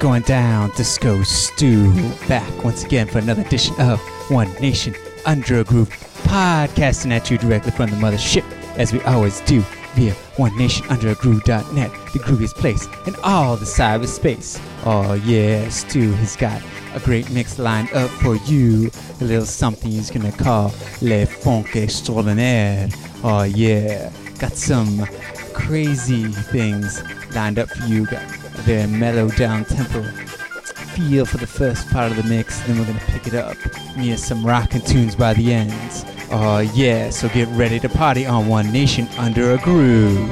Going down, Disco Stu back once again for another edition of One Nation Under a Groove, podcasting at you directly from the mothership, as we always do, via onenationunderagroove.net, the grooviest place in all the cyberspace. Oh yeah, Stu has got a great mix lined up for you, a little something he's gonna call Le Funk Extraordinaire. Oh yeah, got some crazy things lined up for you. Got very mellow down-tempo feel for the first part of the mix, then we're going to pick it up near some rockin' tunes by the end. Oh yeah, so get ready to party on One Nation Under a Groove.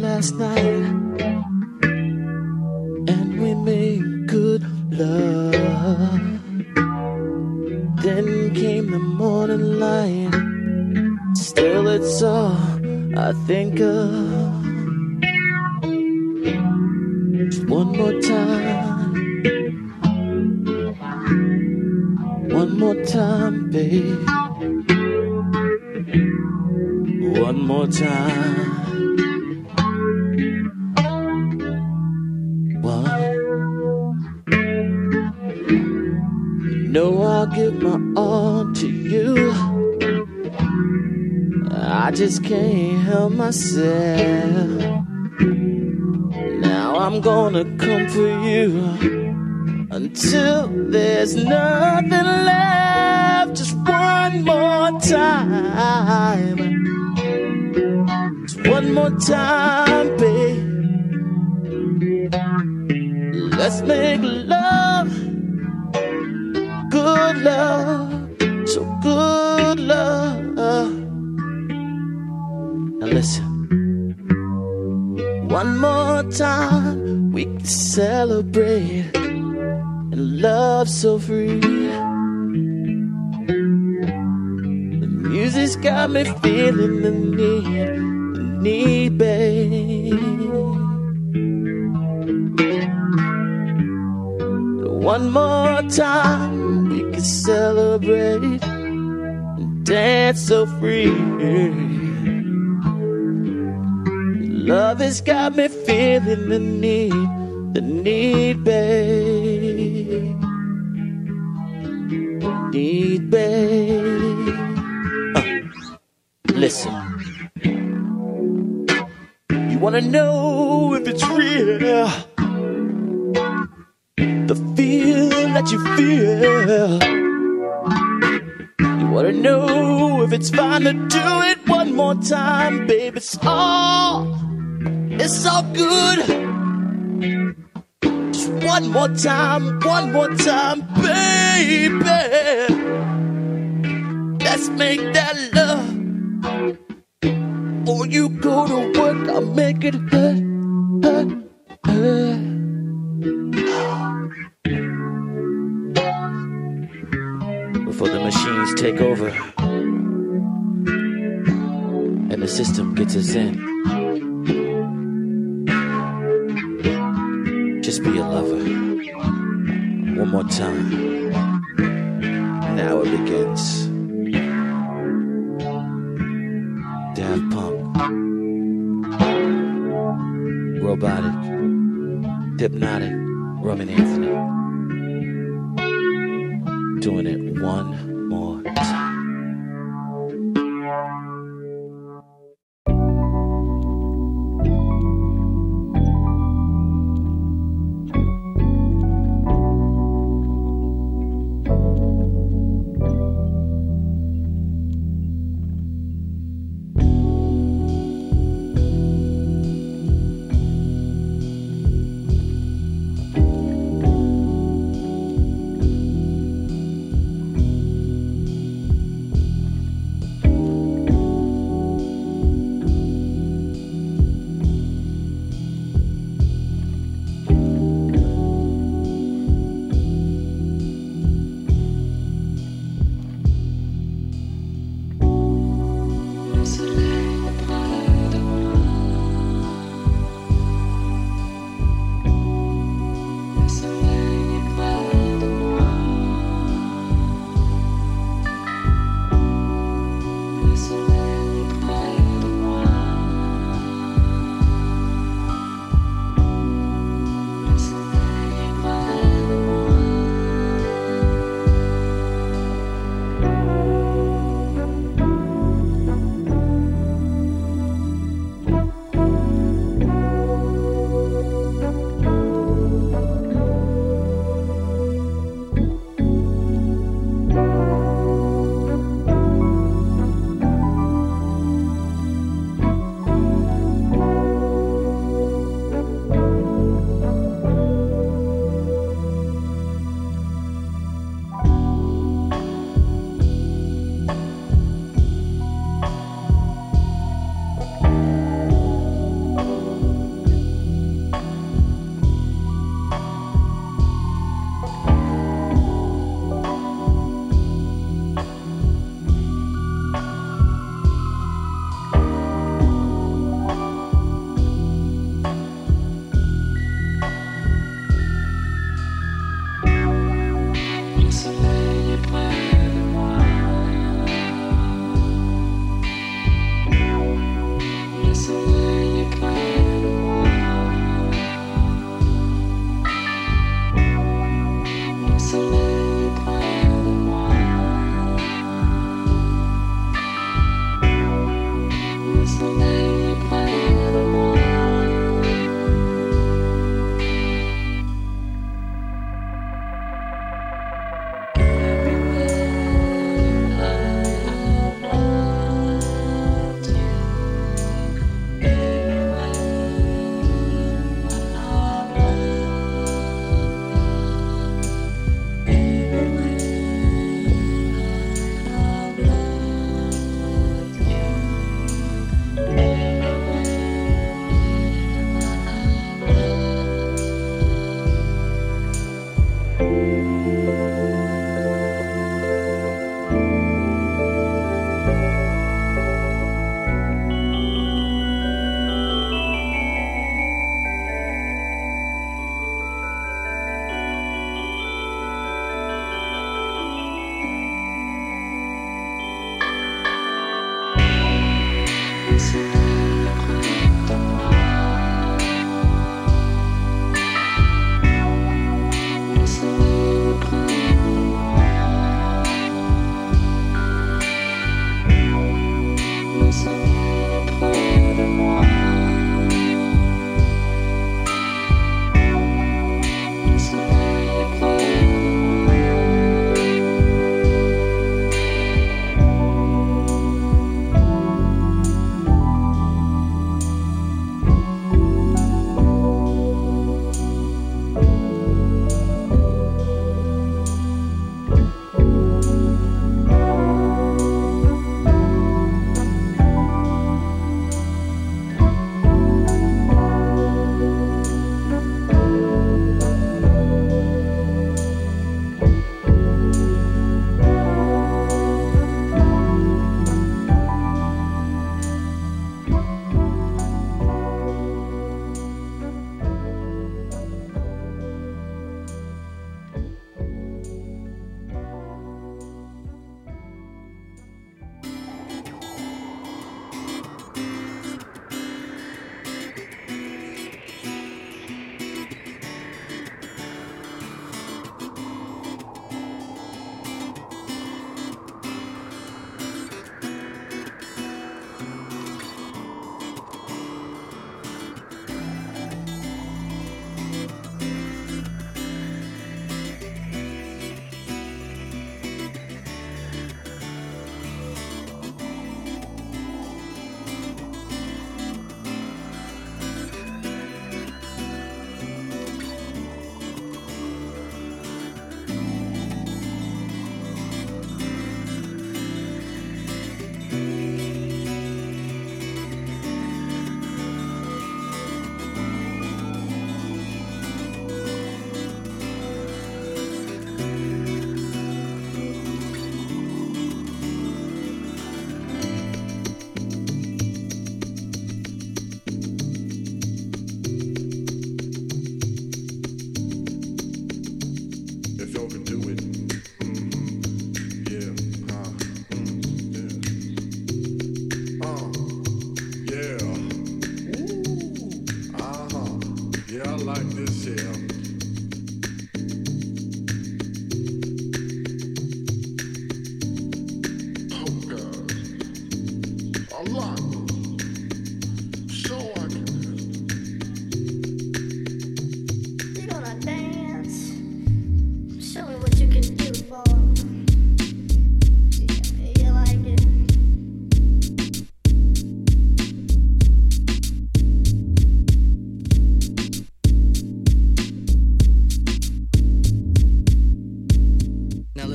Last night, and we made good love. Then came the morning light. Still, it's all I think of. Just one more time. One more time, babe. One more time. Give my all to you. I just can't help myself. Now I'm gonna come for you until there's nothing left. Just one more time. Just one more time, babe. Let's make love. Good love, so good love. Now listen, one more time we can celebrate and love so free. The music's got me feeling the need, babe. one more time, we can celebrate and dance so free. Love has got me feeling the need, babe. Need, babe. Listen. You wanna know if it's real, the feel that you feel. You wanna know if it's fine to do it one more time, babe. It's all good. Just one more time, baby. Let's make that love. Before you go to work, I'll make it hurt, hurt, hurt. Before the machines take over and the system gets us in, just be a lover. One more time. Now it begins. Robotic, hypnotic, Romanthony, doing it one more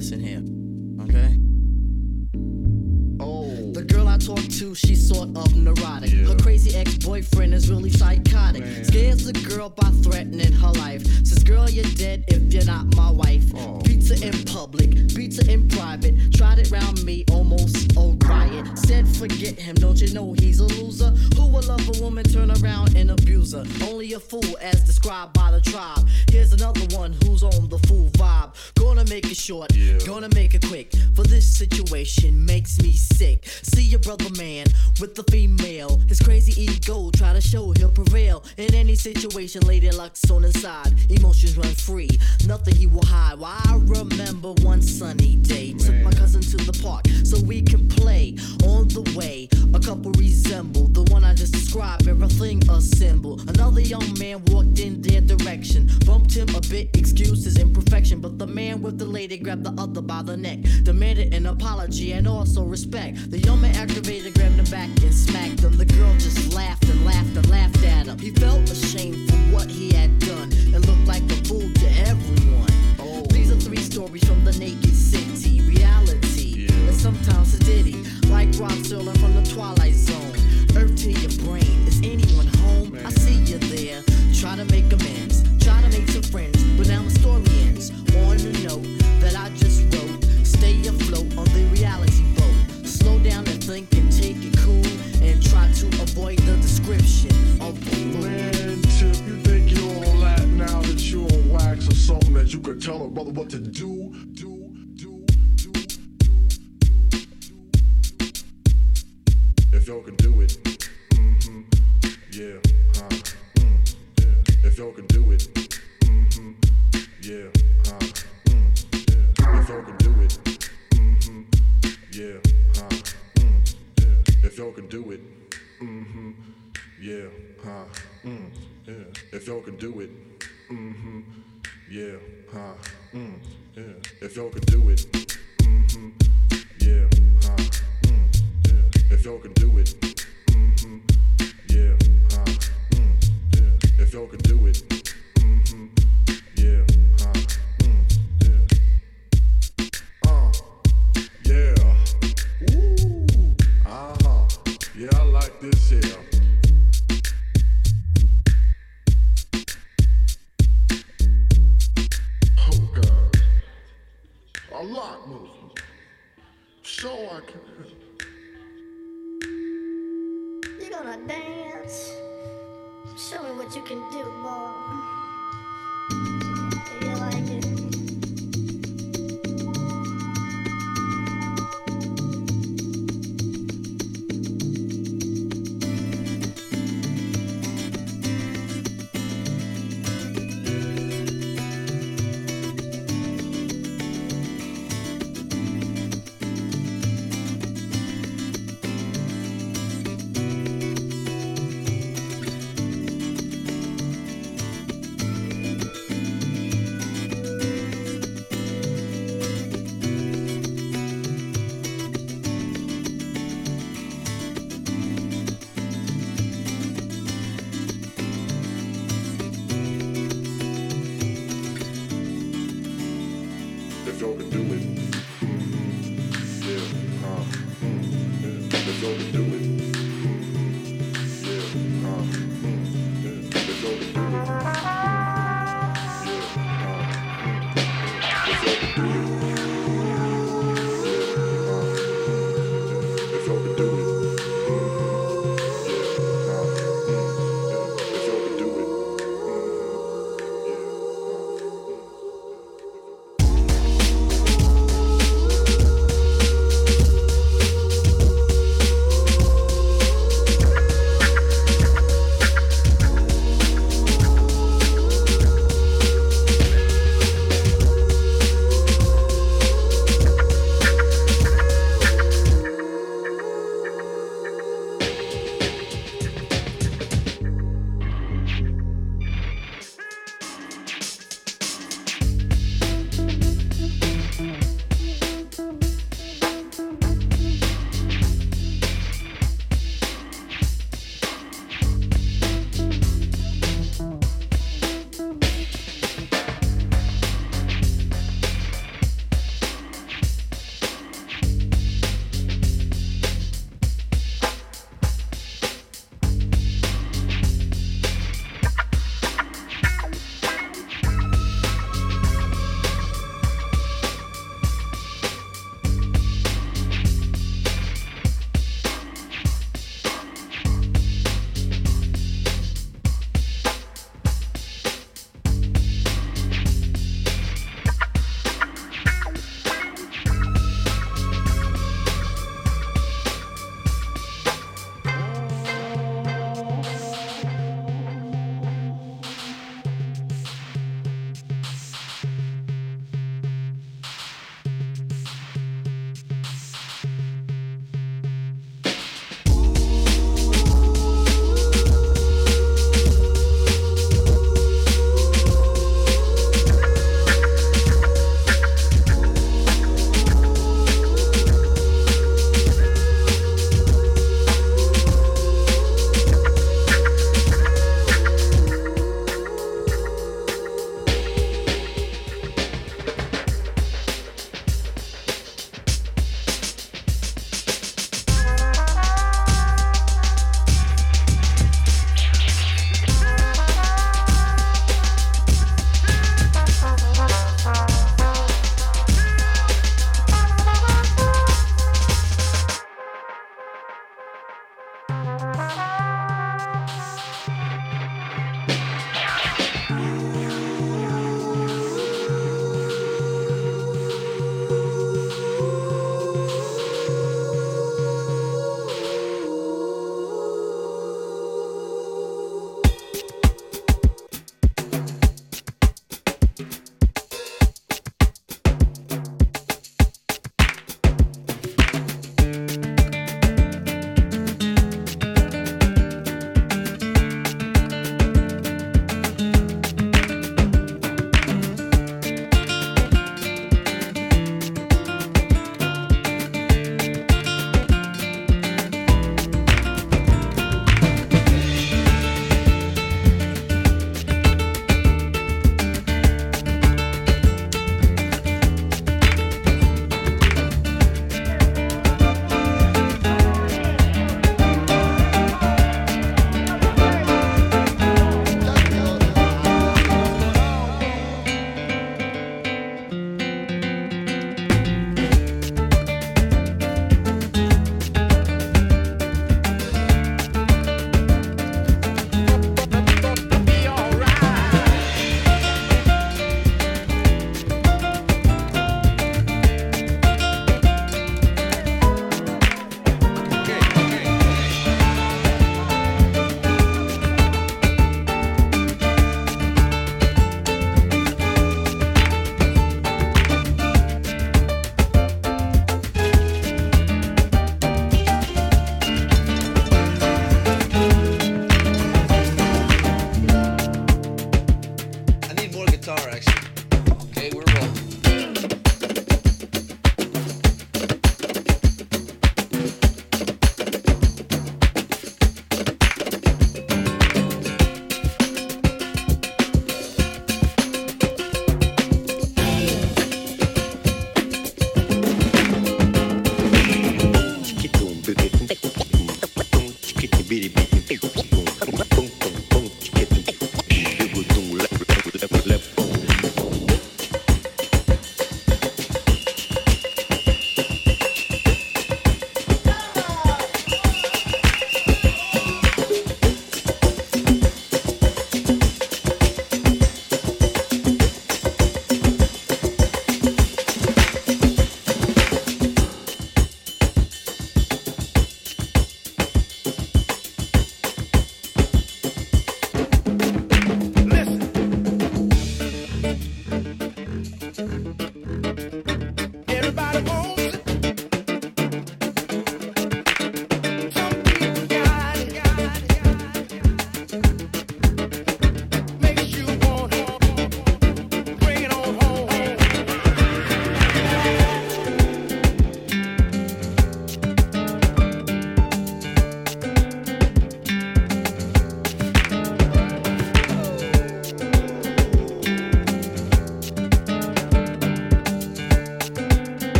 listen here, okay? The girl I talked to, she's sort of neurotic. Yeah. Her crazy ex-boyfriend is really psychotic. Man. Scares the girl by threatening her life. Says, girl, you're dead if you're not my wife. Oh, beats her in public, beats her in private. Tried it round me, almost a riot. Said, forget him, don't you know he's a loser? Who will love a woman, turn around and abuse her? Only a fool, as described by the tribe. Here's another one who's on the fool vibe. Gonna make it short, yeah. Gonna make it quick. For this situation makes me sick. See your brother man with the female. His crazy ego try to show he'll prevail. In any situation, lady luck's on his side. Emotions run free, nothing he will hide. Well, I remember one sunny day, took my cousin to the park so we can play. On the way, a couple resembled the one I just described, everything a symbol. Another young man walked in their direction, bumped him a bit, excused his imperfection. But the man with the lady grabbed the other by the neck, demanded an apology and also respect. The young man activated, grabbed him back and smacked him. The girl just laughed and laughed and laughed at him. He felt ashamed for what he had done and looked like a fool to everyone. Oh. These are three stories from the naked city, reality, yeah. And sometimes a ditty, like Rod Serling from the Twilight Zone. Earth to your brain, is anyone home? Man. I see you there, try to make amends, try to make some friends, but now my story ends. On the note that I just wrote, stay afloat on the reality boat. Slow down and think and take it cool and try to avoid the description of the fool. Man, Tip, you think you're all that now that you're on wax or something that you could tell a brother what to do? Do. If y'all could do it, mm-hmm, yeah, huh, mm, yeah. If y'all could do it, mm-hmm, yeah, huh, mm, yeah. If y'all could do it, mm-hmm, yeah. Mm, yeah. If y'all could do it, mm-hmm, yeah, huh, mm, yeah. If y'all could do it, mm-hmm, yeah, huh, mm, yeah. If y'all could do it, mm-hmm, yeah, huh, mm, yeah. If y'all could do it, mm-hmm, yeah, huh, mm, yeah. If y'all could do it, mm-hmm, yeah, huh, mm, yeah. Yeah. Ooh, uh-huh, yeah, I like this here. Oh, God, a lot moving, so I can. You gonna dance? Show me what you can do, boy. Do you like it?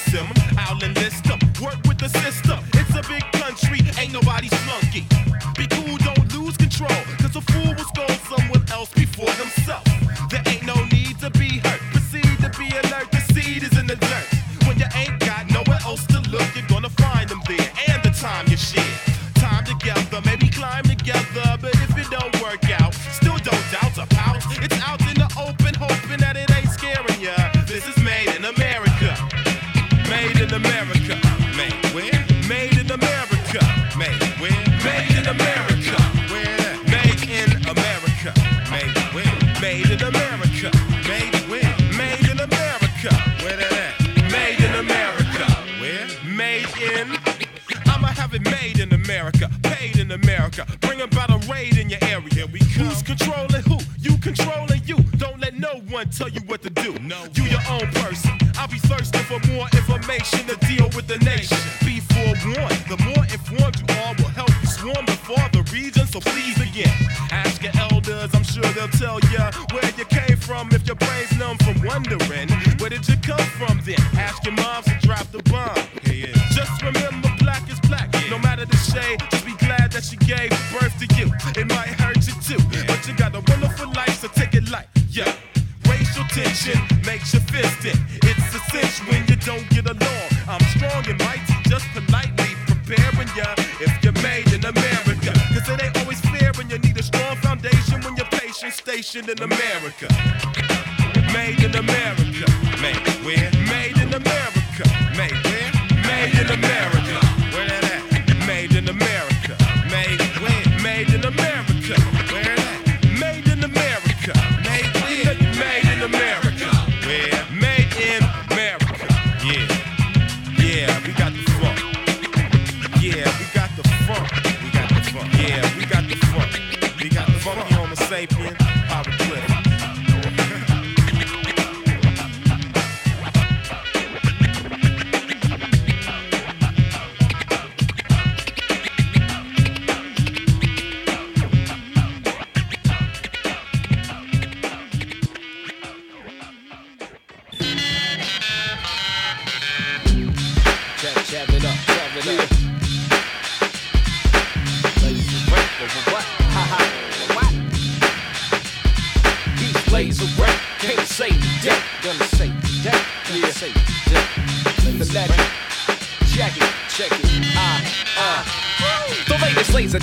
diss him, I'll enlist him, work with the system. It's a big country, ain't nobody slunky. Be cool, don't lose control, cause a fool will scold someone else before himself. There ain't no need to be hurt, proceed to be alert, the seed is in the dirt. When you ain't got nowhere else to look, you're gonna find them there, and the time you share. Time together, maybe climb together, but if it don't work out, still don't doubt or pout. It's out in the open, hoping that it ain't scaring ya. This is made in America. Made in America. Made where? Made in America. Made where? Made in America. Where that? Made in America. Made where? Made in America. Made where? Made in America. Where that at? Made in America. Where? Made in. I'ma have it made in America. Paid in America. Bring about a raid in your area. Here we come. Who's controlling who? You controlling you. Don't let no one tell you what to do. No. You your own person. I'll be thirsting for more information to deal with the nation. Be forewarned. The more informed you are will help you swarm the farther region. So please begin. Ask your elders. I'm sure they'll tell ya where you came from. If your brain's numb from wondering, where did you come from then? Ask your moms to drop the bomb. Yeah. Just remember black is black. Yeah. No matter the shade, just be glad that she gave birth to you. It might hurt you too, yeah. But you got a wonderful life, so take it light. Yeah. Racial tension makes you fisted. It's a cinch when you don't get along. I'm strong and mighty, just politely preparing ya if you're made in America. Cause it ain't always fair when you need a strong foundation when your patient's stationed in America. Made in America. Made where? Made in America. Made where? Made in America. Where that at? Made in America. Made where? Made in America. Where that? Made in America. Made where? Made in America. Where? Made in America. Yeah. Yeah, we got the funk. Yeah, we got the funk. We got the funk. Yeah, we got the funk. We got the funky Homo sapien.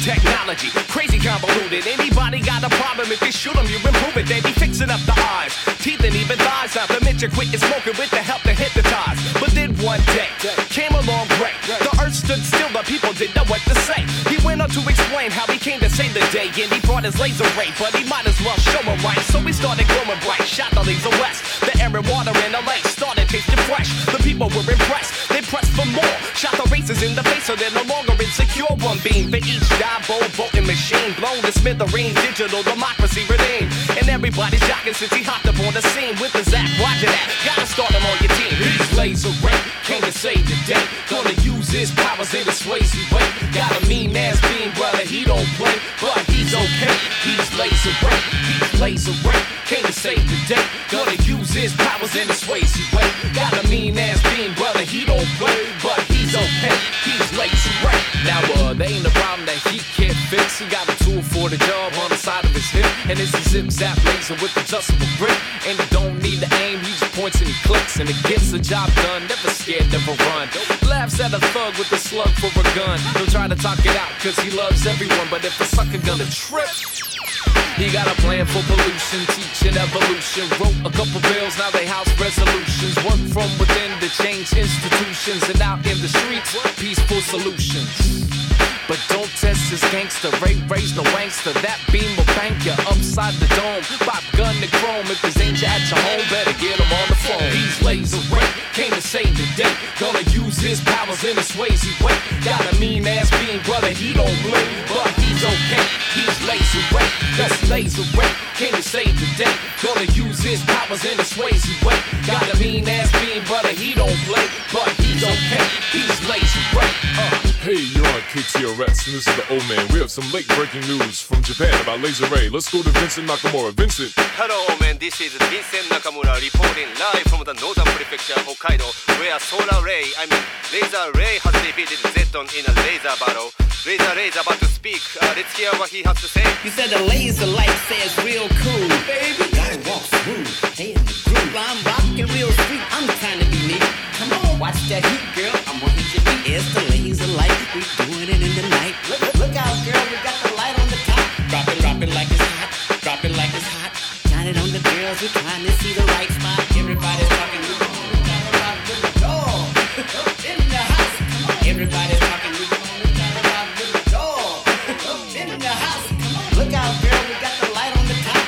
Technology, crazy convoluted. Anybody got a problem? If you shoot them, you improve it. They be fixing up the eyes, teeth, and even thighs. Not to mention quitting smoking with the help to hypnotize. But then one day came along great. The earth stood still, the people didn't know what to say. He went on to explain how he came to save the day, and he brought his laser ray, but he might as well show him right. So we started glowing bright, shot the laser west. The air and water in the lake started tasting fresh. The people were impressed, they pressed for more. Shot the racers in the face, so they're no longer insecure. One beam for each dive-bowl voting machine. Blown to smithereen, digital democracy redeemed. And everybody's jocking since he hopped up on the scene. With the Zach, watch it out, gotta start him on your team. He's Laser Ray, came to save the day. Gonna use his powers in a swayzy way. Got a mean-ass beam, brother, he don't play. But he's okay, he's Laser Ray. He's Laser Ray, came to save the day. Gonna use his powers in a swayzy way. Got a mean-ass beam, brother, he don't play. But he's okay, he's Laser Ray. Now, there ain't a problem that he can't fix. He got a tool for the job on the side of his hip. And it's a zip-zap laser with adjustable grip. And he don't need to aim, he just points and he clicks. And it gets the job done, never scared, never run. Laughs at a thug with a slug for a gun. He'll try to talk it out, cause he loves everyone. But if a sucker gonna trip, he got a plan for pollution, teaching evolution. Wrote a couple bills, now they house resolutions. Work from within to change institutions. And out in the streets, peaceful solutions. But don't test this gangster, Ray Ray's no angster. That beam will bank ya upside the dome. Pop gun to chrome, if this ain't ya at your home, better get him on the phone. He's Laser Ray, came to save the day. Gonna use his powers in a swayzy way. Got a mean ass beam, brother, he don't blame. But he's okay, he's Laser Ray. That's Laser Ray, came to save the day. Gonna use his powers in a swayzy way. Got a mean ass beam, brother, he don't blame. But he's okay, he's Laser Ray. Hey, you're KTRS, and this is the old man. We have some late breaking news from Japan about Laser Ray. Let's go to Vincent Nakamura. Vincent. Hello, old man. This is Vincent Nakamura reporting live from the northern prefecture, Hokkaido, where Laser Ray has defeated Zeton in a laser battle. Laser Ray is about to speak. Let's hear what he has to say. You said the laser light says real cool, baby. Gotta walk smooth, stay in the groove. I'm rocking real sweet. I'm trying to be me. Come on, watch that heat, girl. I'm working your feet. It's the laser light. We doing it in the night. Look out, girl. We got the light on the top. Drop it like it's hot. Drop it like it's hot. Shine it on the girls. We're trying to see the right spot. Everybody's talking. Everybody's talking, we gonna rock the door. In the house, come on. Look out, girl, we got the light on the top.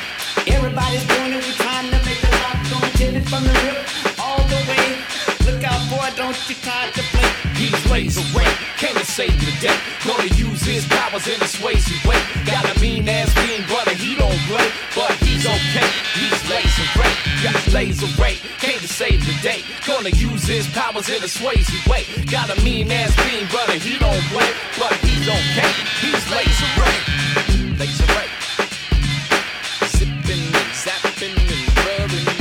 Everybody's doing it, we trying to make the rock. Don't hit it from the rip, all the way. Look out, boy, don't you try to play. He's laser ray, came to save the day. Gonna use his powers in a swayzy way. Got a mean-ass bean, brother, he don't play. But he's okay, he's laser ray. Got laser ray, came to save the day. Gonna use his powers in a swayzy way. Got a mean-ass bean, brother, he don't play. But he's okay, he's laser ray. Laser ray. Zipping and zapping and whirling.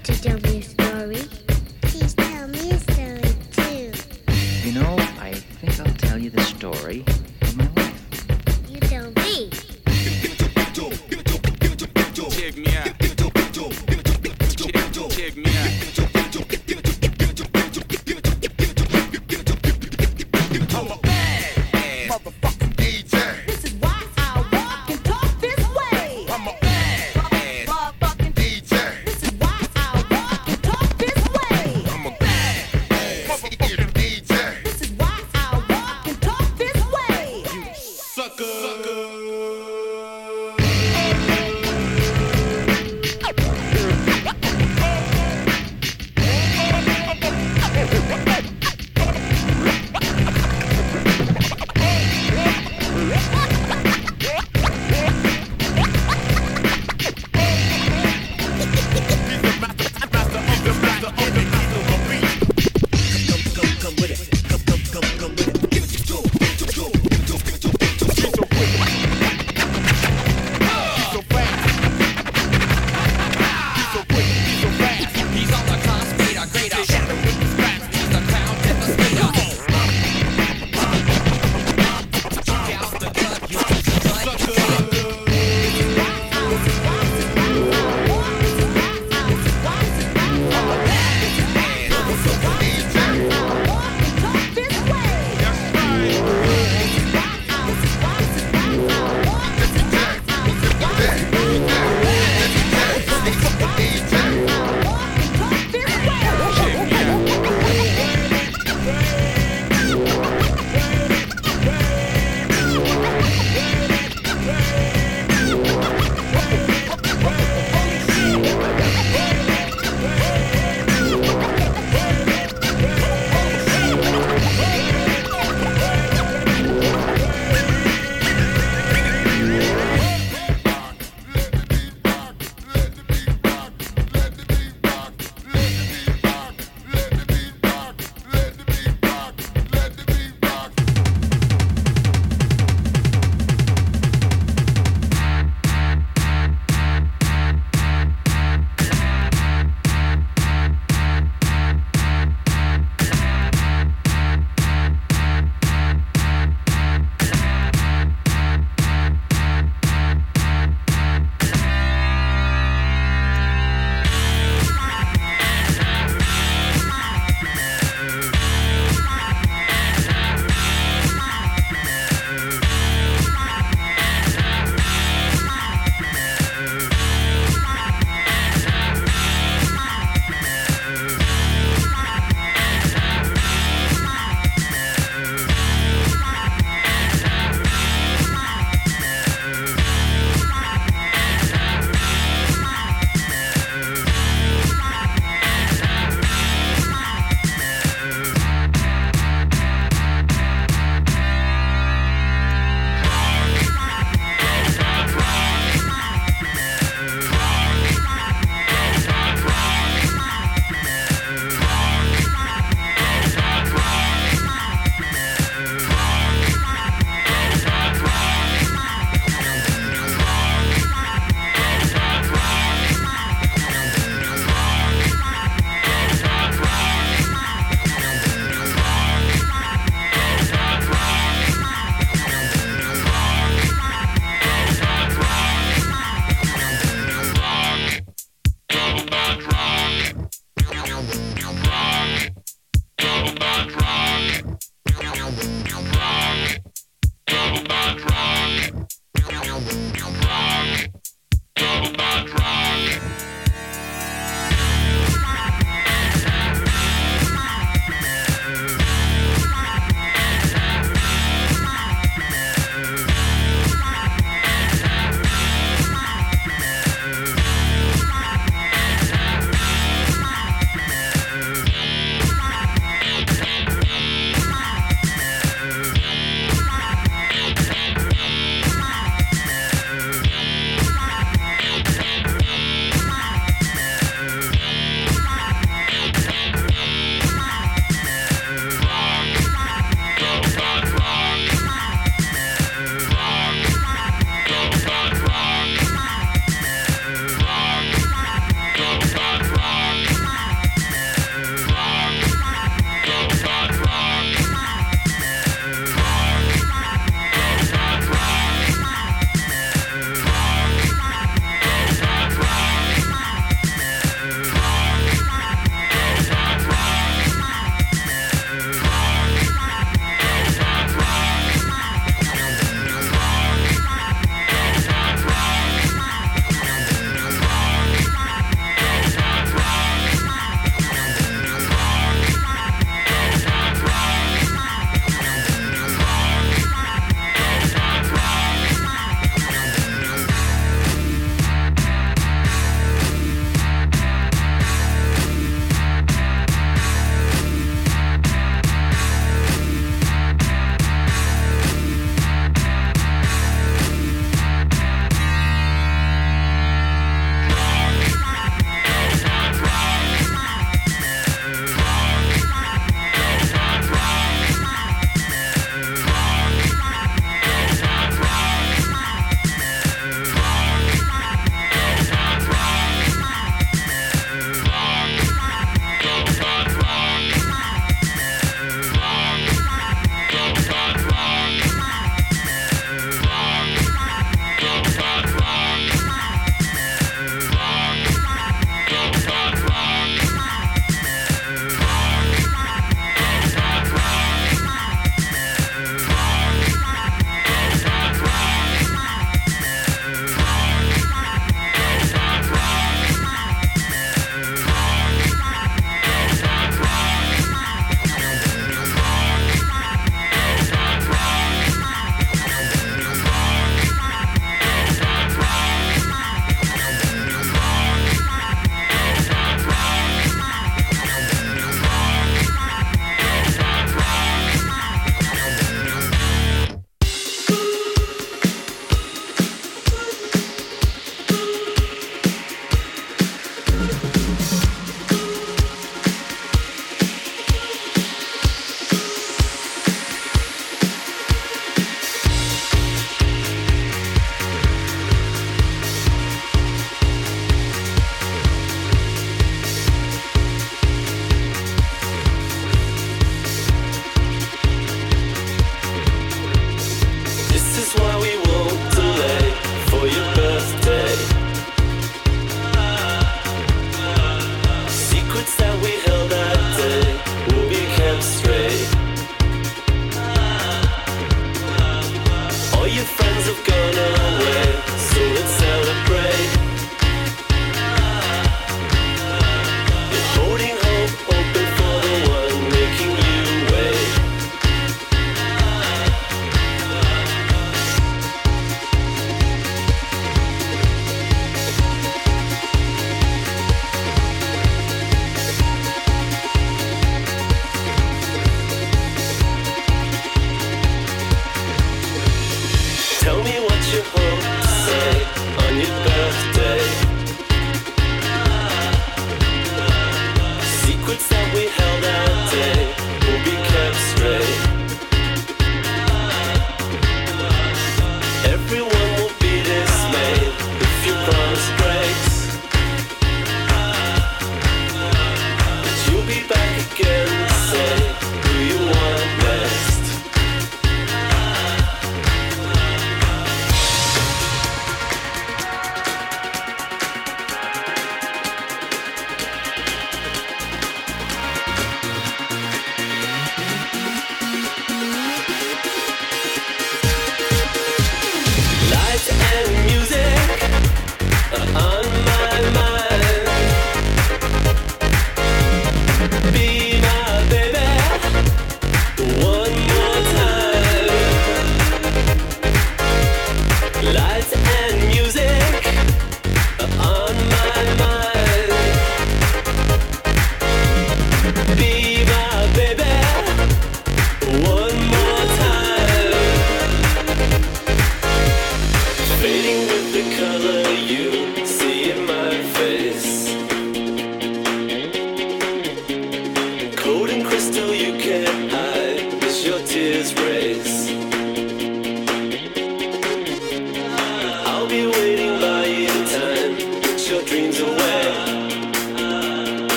want to tell me a story? Please tell me a story too. You know, I think I'll tell you the story of my life. You tell me. Check me out. Check me out.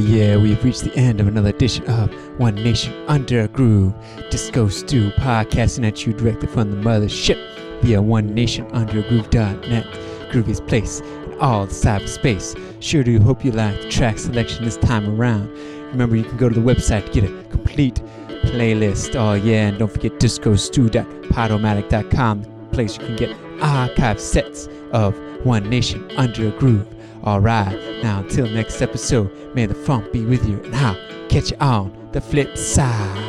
Yeah, we've reached the end of another edition of One Nation Under a Groove, Disco Stu, podcasting at you directly from the mothership via onenationundergroove.net, grooviest place in all the cyberspace. Sure do hope you like the track selection this time around. Remember, you can go to the website to get a complete playlist. Oh yeah, and don't forget discostu.podomatic.com, the place you can get archive sets of One Nation Under a Groove. Alright, now until next episode, may the funk be with you, and I'll catch you on the flip side.